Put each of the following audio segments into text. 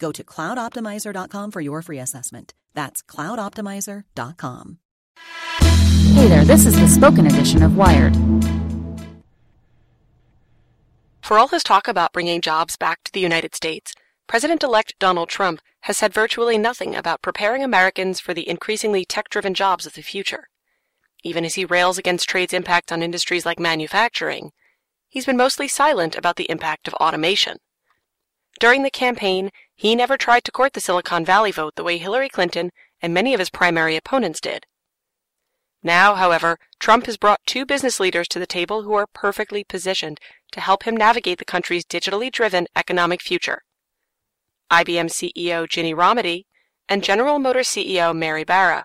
Go to cloudoptimizer.com for your free assessment. That's cloudoptimizer.com. Hey there, this is the spoken edition of Wired. For all his talk about bringing jobs back to the United States, President-elect Donald Trump has said virtually nothing about preparing Americans for the increasingly tech-driven jobs of the future. Even as he rails against trade's impact on industries like manufacturing, he's been mostly silent about the impact of automation. During the campaign, he never tried to court the Silicon Valley vote the way Hillary Clinton and many of his primary opponents did. Now, however, Trump has brought 2 business leaders to the table who are perfectly positioned to help him navigate the country's digitally driven economic future: IBM CEO Ginni Rometty and General Motors CEO Mary Barra.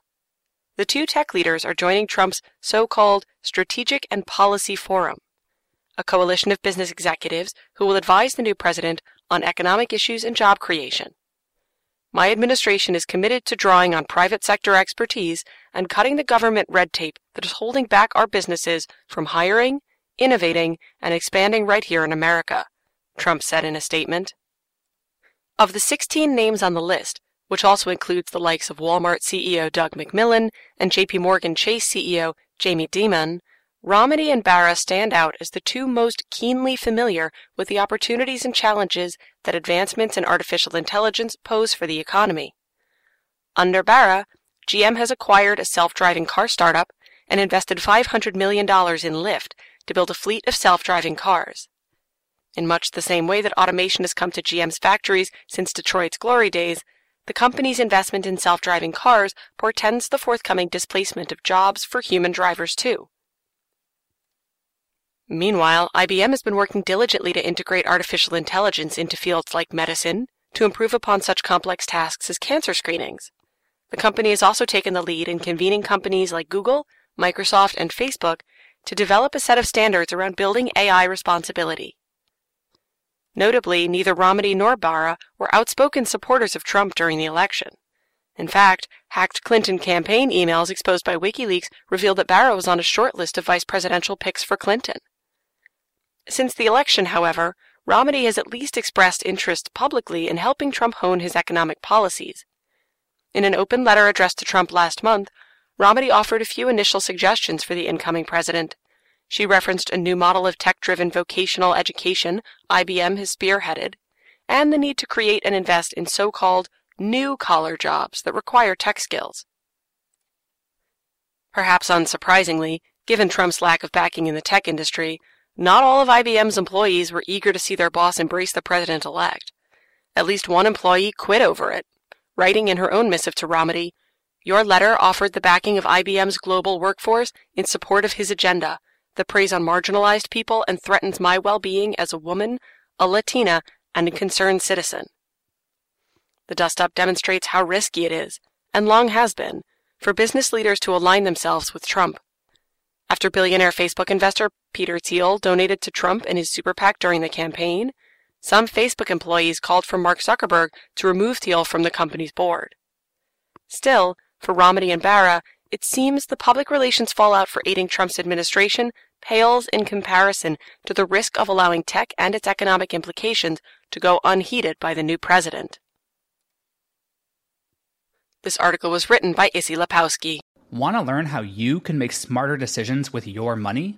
The 2 tech leaders are joining Trump's so-called Strategic and Policy Forum, a coalition of business executives who will advise the new president on economic issues and job creation. My administration is committed to drawing on private sector expertise and cutting the government red tape that is holding back our businesses from hiring, innovating, and expanding right here in America, Trump said in a statement. Of the 16 names on the list, which also includes the likes of Walmart CEO Doug McMillon and JPMorgan Chase CEO Jamie Dimon, Rometty and Barra stand out as the 2 most keenly familiar with the opportunities and challenges that advancements in artificial intelligence pose for the economy. Under Barra, GM has acquired a self-driving car startup and invested $500 million in Lyft to build a fleet of self-driving cars. In much the same way that automation has come to GM's factories since Detroit's glory days, the company's investment in self-driving cars portends the forthcoming displacement of jobs for human drivers, too. Meanwhile, IBM has been working diligently to integrate artificial intelligence into fields like medicine to improve upon such complex tasks as cancer screenings. The company has also taken the lead in convening companies like Google, Microsoft, and Facebook to develop a set of standards around building AI responsibility. Notably, neither Rometty nor Barra were outspoken supporters of Trump during the election. In fact, hacked Clinton campaign emails exposed by WikiLeaks revealed that Barra was on a short list of vice presidential picks for Clinton. Since the election, however, Rometty has at least expressed interest publicly in helping Trump hone his economic policies. In an open letter addressed to Trump last month, Rometty offered a few initial suggestions for the incoming president. She referenced a new model of tech-driven vocational education IBM has spearheaded, and the need to create and invest in so-called new-collar jobs that require tech skills. Perhaps unsurprisingly, given Trump's lack of backing in the tech industry, not all of IBM's employees were eager to see their boss embrace the president-elect. At least one employee quit over it, writing in her own missive to Rometty, "Your letter offered the backing of IBM's global workforce in support of his agenda that preys on marginalized people and threatens my well-being as a woman, a Latina, and a concerned citizen." The dust-up demonstrates how risky it is, and long has been, for business leaders to align themselves with Trump. After billionaire Facebook investor Peter Thiel donated to Trump and his super PAC during the campaign, some Facebook employees called for Mark Zuckerberg to remove Thiel from the company's board. Still, for Rometty and Barra, it seems the public relations fallout for aiding Trump's administration pales in comparison to the risk of allowing tech and its economic implications to go unheeded by the new president. This article was written by Issy Lapowsky. Want to learn how you can make smarter decisions with your money?